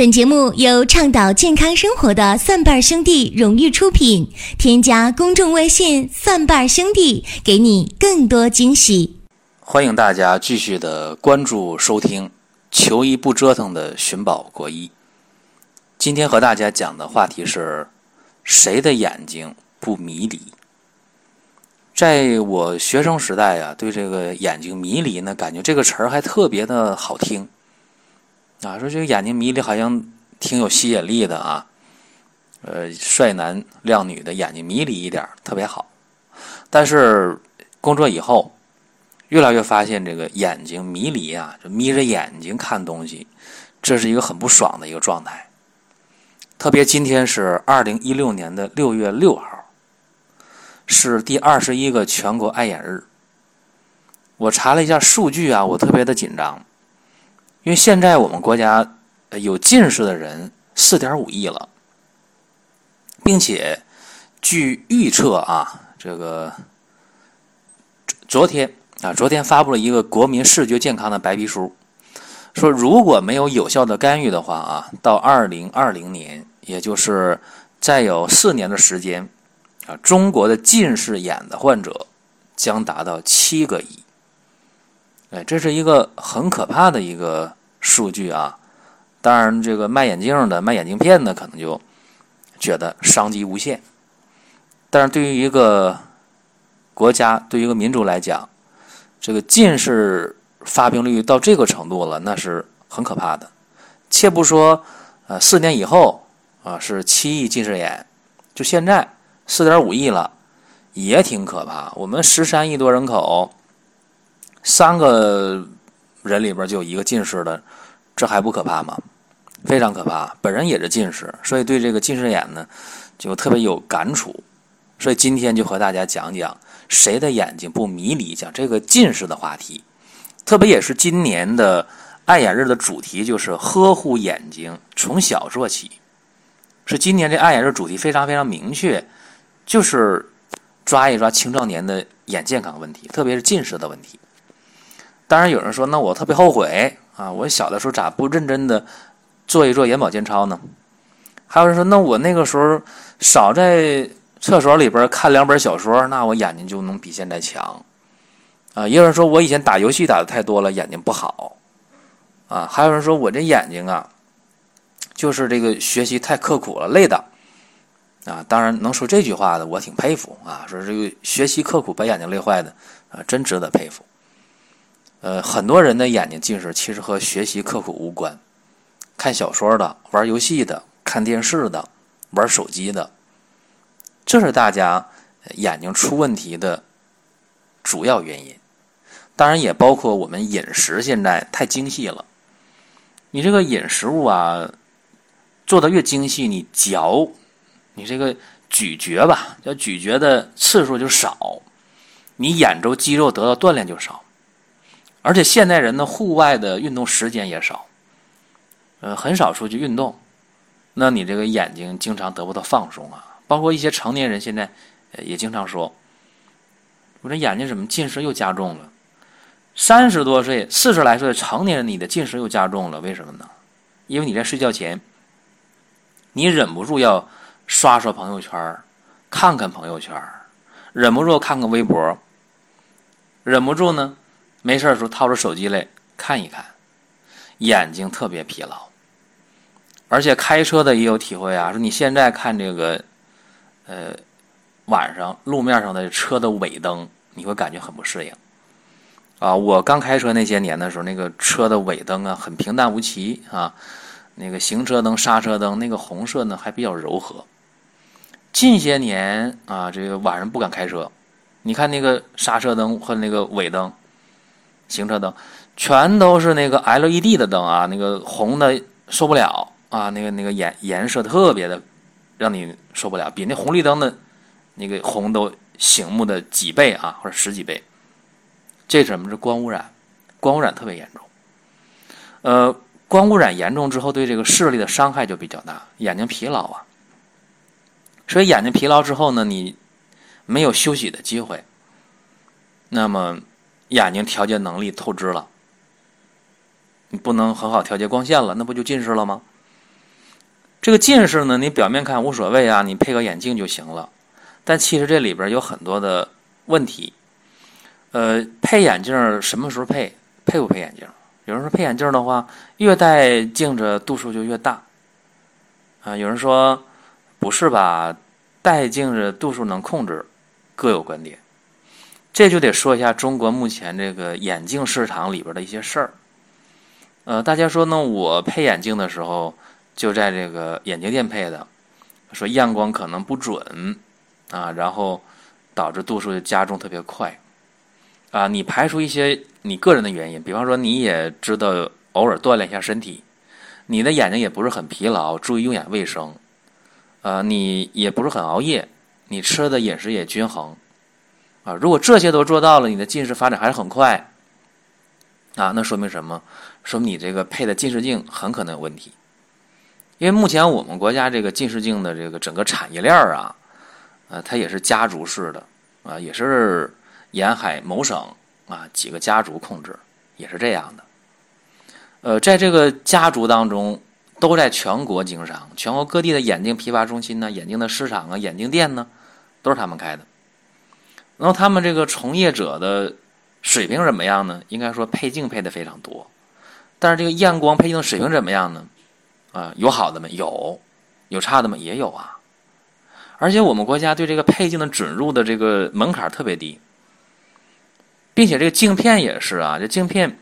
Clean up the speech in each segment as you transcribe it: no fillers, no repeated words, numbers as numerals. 本节目由倡导健康生活的蒜瓣兄弟荣誉出品，添加公众微信蒜瓣兄弟，给你更多惊喜。欢迎大家继续的关注收听求医不折腾的寻宝国医。今天和大家讲的话题是谁的眼睛不迷离。在我学生时代啊，对这个眼睛迷离呢，感觉这个词儿还特别的好听啊，说这个眼睛迷离好像挺有吸引力的啊，帅男靓女的眼睛迷离一点特别好。但是工作以后，越来越发现这个眼睛迷离啊，就眯着眼睛看东西，这是一个很不爽的一个状态。特别今天是2016年的6月6号，是第21个全国爱眼日。我查了一下数据啊，我特别的紧张。因为现在我们国家有近视的人 4.5 亿了，并且据预测啊，这个昨天发布了一个国民视觉健康的白皮书，说如果没有有效的干预的话啊，到2020年，也就是再有4年的时间啊，中国的近视眼的患者将达到7个亿。这是一个很可怕的一个数据啊！当然，这个卖眼镜的、卖眼镜片的可能就觉得商机无限，但是对于一个国家、对于一个民族来讲，这个近视发病率到这个程度了，那是很可怕的。且不说，4年以后啊是7亿近视眼，就现在 4.5 亿了，也挺可怕。我们13亿多人口。3个人里边就有一个近视的，这还不可怕吗？非常可怕，本人也是近视，所以对这个近视眼呢就特别有感触。所以今天就和大家讲讲谁的眼睛不迷离，讲这个近视的话题。特别也是今年的爱眼日的主题，就是呵护眼睛从小做起。是今年这爱眼日主题非常非常明确，就是抓一抓青少年的眼健康问题，特别是近视的问题。当然有人说，那我特别后悔啊！我小的时候咋不认真的做一做眼保健操呢？还有人说，那我那个时候少在厕所里边看2本小说，那我眼睛就能比现在强啊！也有人说我以前打游戏打的太多了，眼睛不好啊！还有人说我这眼睛啊，就是这个学习太刻苦了，累的啊！当然能说这句话的，我挺佩服啊！说这个学习刻苦把眼睛累坏的啊，真值得佩服。很多人的眼睛近视其实和学习刻苦无关，看小说的、玩游戏的、看电视的、玩手机的，这是大家眼睛出问题的主要原因。当然也包括我们饮食现在太精细了，你这个饮食物啊做得越精细，你嚼你这个咀嚼吧，叫咀嚼的次数就少，你眼周肌肉得到锻炼就少。而且现代人的户外的运动时间也少，很少出去运动，那你这个眼睛经常得不到放松啊。包括一些成年人现在也经常说，我这眼睛怎么近视又加重了？30多岁、40来岁成年人，你的近视又加重了，为什么呢？因为你在睡觉前，你忍不住要刷朋友圈，看朋友圈，忍不住看微博，忍不住呢没事的时候掏出手机来看一看，眼睛特别疲劳。而且开车的也有体会啊，说你现在看这个晚上路面上的车的尾灯，你会感觉很不适应啊。我刚开车那些年的时候，那个车的尾灯啊很平淡无奇啊，那个行车灯、刹车灯那个红色呢还比较柔和。近些年啊，这个晚上不敢开车，你看那个刹车灯和那个尾灯、行车灯全都是那个 LED 的灯啊，那个红的受不了啊，那个颜色特别的让你受不了，比那红绿灯的那个红都醒目的几倍啊，或者10几倍。这什么是光污染？光污染特别严重。光污染严重之后，对这个视力的伤害就比较大，眼睛疲劳啊。所以眼睛疲劳之后呢，你没有休息的机会，那么眼睛调节能力透支了，你不能很好调节光线了，那不就近视了吗？这个近视呢，你表面看无所谓啊，你配个眼镜就行了，但其实这里边有很多的问题。配眼镜什么时候配，配不配眼镜？有人说配眼镜的话，越戴镜子度数就越大啊，有人说不是吧，戴镜子度数能控制，各有观点。这就得说一下中国目前这个眼镜市场里边的一些事儿。大家说呢，我配眼镜的时候就在这个眼镜店配的，说验光可能不准啊，然后导致度数的加重特别快啊。你排除一些你个人的原因，比方说你也知道偶尔锻炼一下身体，你的眼睛也不是很疲劳，注意用眼卫生，你也不是很熬夜，你吃的饮食也均衡啊。如果这些都做到了，你的近视发展还是很快啊，那说明什么？说明你这个配的近视镜很可能有问题。因为目前我们国家这个近视镜的这个整个产业链啊，它也是家族式的啊，也是沿海某省啊几个家族控制，也是这样的。在这个家族当中，都在全国经商，全国各地的眼镜批发中心呢、眼镜的市场啊、眼镜店呢，都是他们开的。然后他们这个从业者的水平怎么样呢？应该说配镜配的非常多，但是这个验光配镜的水平怎么样呢？有好的吗？有差的吗？也有啊。而且我们国家对这个配镜的准入的这个门槛特别低，并且这个镜片也是啊，这镜片，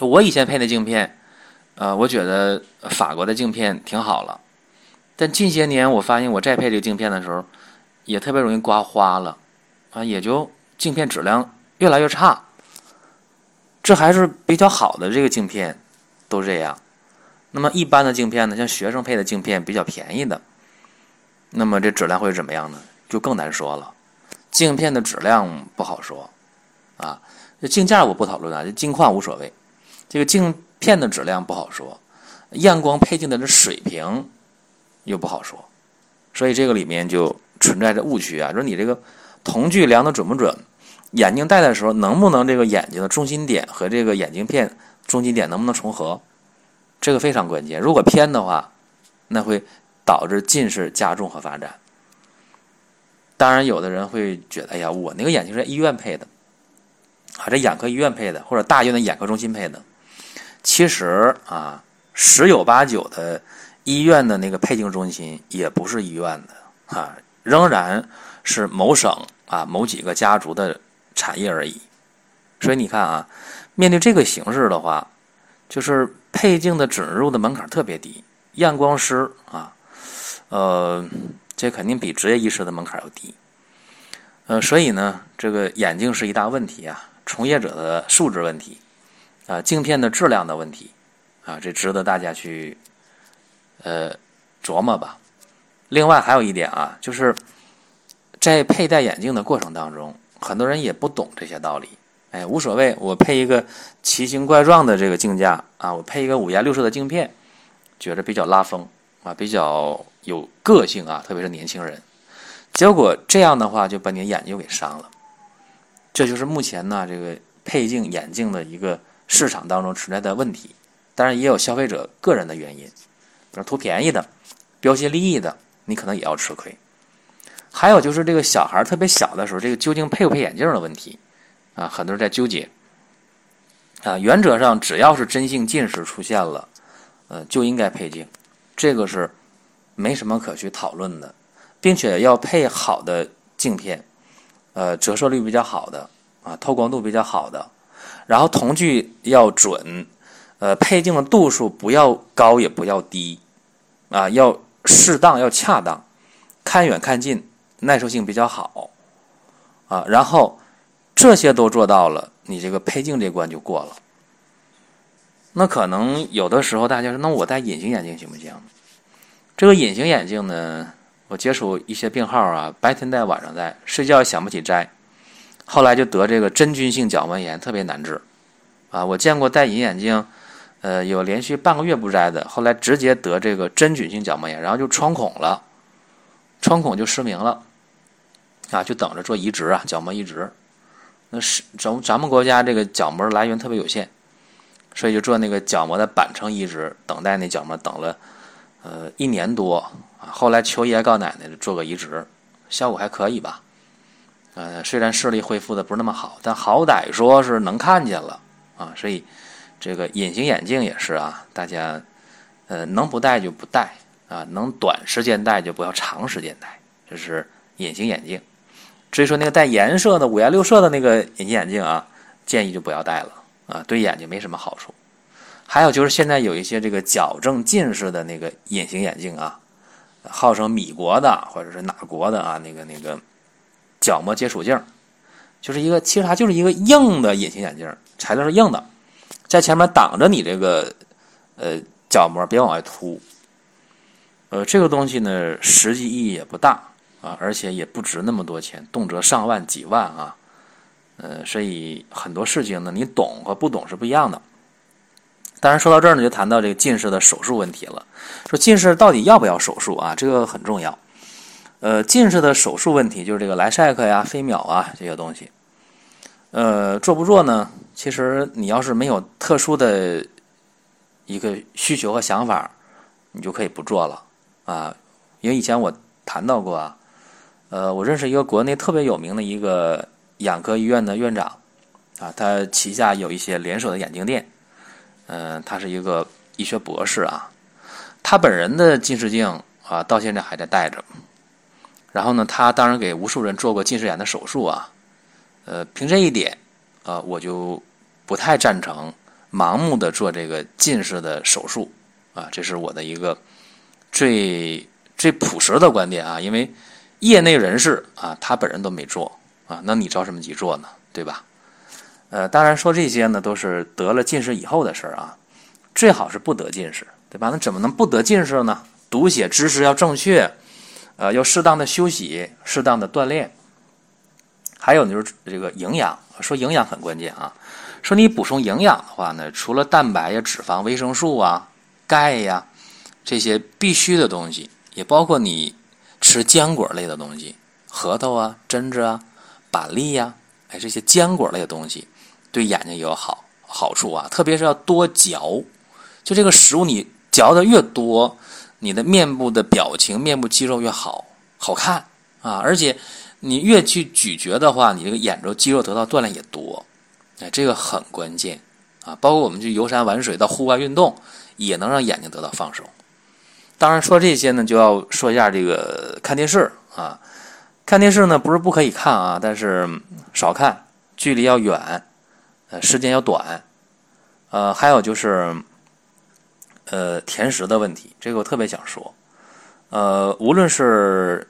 我以前配的镜片，我觉得法国的镜片挺好了，但近些年我发现我再配这个镜片的时候，也特别容易刮花了。也就镜片质量越来越差，这还是比较好的这个镜片都这样。那么一般的镜片呢，像学生配的镜片比较便宜的，那么这质量会怎么样呢？就更难说了。镜片的质量不好说啊，这镜架我不讨论啊，这镜框无所谓，这个镜片的质量不好说，验光配镜的这水平又不好说，所以这个里面就存在着误区啊，说你这个瞳距量的准不准？眼镜戴的时候能不能这个眼睛的中心点和这个眼镜片中心点能不能重合？这个非常关键。如果偏的话，那会导致近视加重和发展。当然，有的人会觉得，哎呀，我那个眼镜是在医院配的，这眼科医院配的，或者大医院的眼科中心配的。其实啊，十有八九的医院的那个配镜中心也不是医院的啊，仍然是某省啊某几个家族的产业而已。所以你看啊，面对这个形势的话，就是配镜的准入的门槛特别低，验光师啊，这肯定比职业医师的门槛要低。所以呢，这个眼镜是一大问题啊，从业者的素质问题啊，镜片的质量的问题啊，这值得大家去琢磨吧。另外还有一点啊，就是在佩戴眼镜的过程当中，很多人也不懂这些道理。哎，无所谓，我配一个奇形怪状的这个镜架啊，我配一个五颜六色的镜片，觉得比较拉风啊，比较有个性啊，特别是年轻人。结果这样的话就把你的眼睛给伤了。这就是目前呢这个配镜眼镜的一个市场当中存在的问题。当然也有消费者个人的原因，比如图便宜的、标新立异的，你可能也要吃亏。还有就是这个小孩特别小的时候，这个究竟配不配眼镜的问题啊，很多人在纠结啊。原则上只要是真性近视出现了，就应该配镜，这个是没什么可去讨论的，并且要配好的镜片，折射率比较好的啊，透光度比较好的，然后瞳距要准，配镜的度数不要高也不要低啊，要适当要恰当，看远看近，耐受性比较好啊，然后这些都做到了，你这个配镜这关就过了。那可能有的时候大家说，那我戴隐形眼镜行不行？这个隐形眼镜呢，我接触一些病号啊，白天戴晚上戴，睡觉也想不起摘，后来就得这个真菌性角膜炎，特别难治啊。我见过戴隐形眼镜有连续半个月不摘的，后来直接得这个真菌性角膜炎，然后就穿孔了，穿孔就失明了啊，就等着做移植啊，角膜移植。那是咱们国家这个角膜来源特别有限，所以就做那个角膜的板层移植，等待那角膜等了1年多啊，后来求爷告奶奶做个移植，效果还可以吧。虽然视力恢复的不是那么好，但好歹说是能看见了啊，所以这个隐形眼镜也是啊，大家能不戴就不戴啊，能短时间戴就不要长时间戴，这是隐形眼镜。至于说那个带颜色的5颜6色的那个隐形眼镜啊，建议就不要戴了啊，对眼睛没什么好处。还有就是现在有一些这个矫正近视的那个隐形眼镜啊，号称米国的或者是哪国的啊，那个角膜接触镜，就是一个其实它就是一个硬的隐形眼镜，材料是硬的，在前面挡着你这个角膜别往外凸。这个东西呢实际意义也不大啊，而且也不值那么多钱，动辄上万几万啊。所以很多事情呢，你懂和不懂是不一样的。当然说到这儿呢，就谈到这个近视的手术问题了。说近视到底要不要手术啊？这个很重要。近视的手术问题就是这个莱赛克呀、飞秒啊这些东西。做不做呢？其实你要是没有特殊的一个需求和想法，你就可以不做了啊。因为以前我谈到过啊，我认识一个国内特别有名的一个眼科医院的院长啊，他旗下有一些连锁的眼镜店。他是一个医学博士啊，他本人的近视镜啊，到现在还在戴着。然后呢，他当然给无数人做过近视眼的手术啊。凭这一点啊，我就不太赞成盲目的做这个近视的手术啊，这是我的一个最朴实的观点啊。因为业内人士啊，他本人都没做啊，那你着什么急做呢？对吧？当然说这些呢都是得了近视以后的事儿啊，最好是不得近视，对吧？那怎么能不得近视呢？读写知识要正确，要适当的休息，适当的锻炼。还有呢就是这个营养，说营养很关键啊。说你补充营养的话呢，除了蛋白呀、脂肪、维生素啊、钙呀这些必须的东西，也包括你吃坚果类的东西，核桃啊、榛子啊、板栗呀，这些坚果类的东西。对眼睛也有好处啊，特别是要多嚼，就这个食物你嚼的越多，你的面部的表情、面部肌肉越好看啊，而且你越去咀嚼的话，你这个眼周肌肉得到锻炼也多，这个很关键啊。包括我们去游山玩水到户外运动，也能让眼睛得到放松。当然说这些呢，就要说一下这个看电视啊。看电视呢不是不可以看啊，但是少看，距离要远。时间要短，还有就是，甜食的问题，这个我特别想说，无论是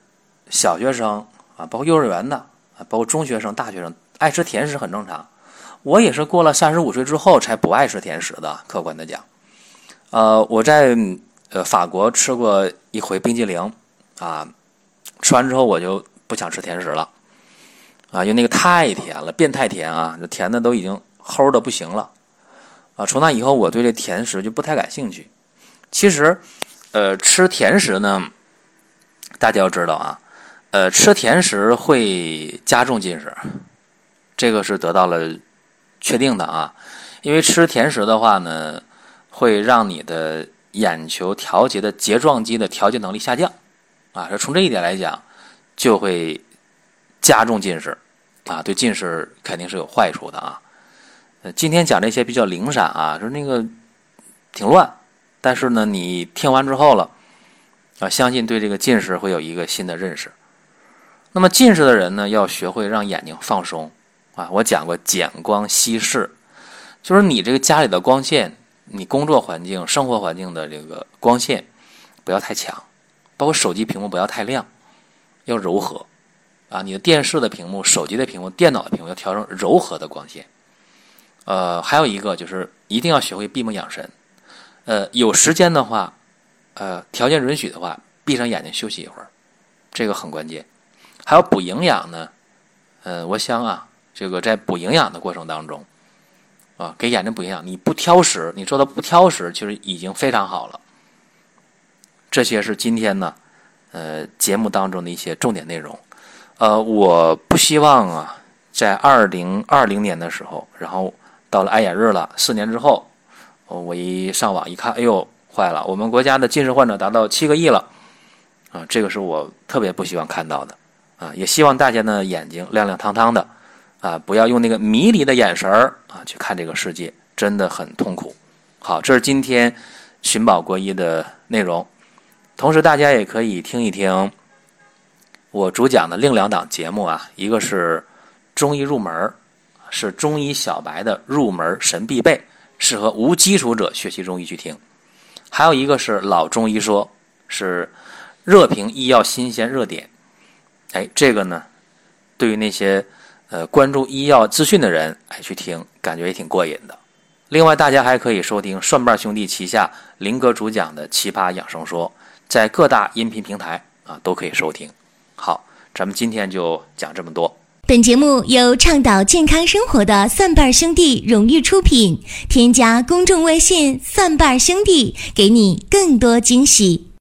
小学生啊，包括幼儿园的啊，包括中学生、大学生，爱吃甜食很正常。我也是过了35岁之后才不爱吃甜食的，客观的讲，我在法国吃过一回冰激凌啊，吃完之后我就不想吃甜食了啊，因为那个太甜了，变态甜啊，这甜的都已经齁的不行了啊！从那以后，我对这甜食就不太感兴趣。其实，吃甜食呢，大家要知道啊，吃甜食会加重近视，这个是得到了确定的啊。因为吃甜食的话呢，会让你的眼球调节的睫状肌的调节能力下降啊。从这一点来讲，就会加重近视啊，对近视肯定是有坏处的啊。今天讲这些比较零散啊，就是那个挺乱，但是呢，你听完之后了啊，相信对这个近视会有一个新的认识。那么近视的人呢，要学会让眼睛放松啊。我讲过减光稀释，就是你这个家里的光线、你工作环境、生活环境的这个光线不要太强，包括手机屏幕不要太亮，要柔和。啊，你的电视的屏幕、手机的屏幕、电脑的屏幕要调成柔和的光线。还有一个就是一定要学会闭目养神。有时间的话，条件允许的话，闭上眼睛休息一会儿，这个很关键。还有补营养呢，我想啊，这个在补营养的过程当中，啊，给眼睛补营养，你不挑食，你做到不挑食，其实已经非常好了。这些是今天呢，节目当中的一些重点内容。我不希望啊，在2020年的时候，然后到了爱眼日了，4年之后，我一上网一看，哎呦，坏了，我们国家的近视患者达到7个亿了啊，这个是我特别不希望看到的啊，也希望大家呢眼睛亮亮堂堂的啊，不要用那个迷离的眼神啊去看这个世界，真的很痛苦。好，这是今天寻宝国医的内容，同时大家也可以听一听我主讲的另2档节目啊，一个是中医入门，是中医小白的入门神必备，适合无基础者学习中医去听；还有一个是老中医说，是热评医药新鲜热点。哎，这个呢，对于那些关注医药资讯的人，哎去听，感觉也挺过瘾的。另外，大家还可以收听蒜瓣兄弟旗下林哥主讲的《奇葩养生说》，在各大音频平台啊都可以收听。好，咱们今天就讲这么多。本节目由倡导健康生活的蒜瓣兄弟荣誉出品，添加公众微信蒜瓣兄弟，给你更多惊喜。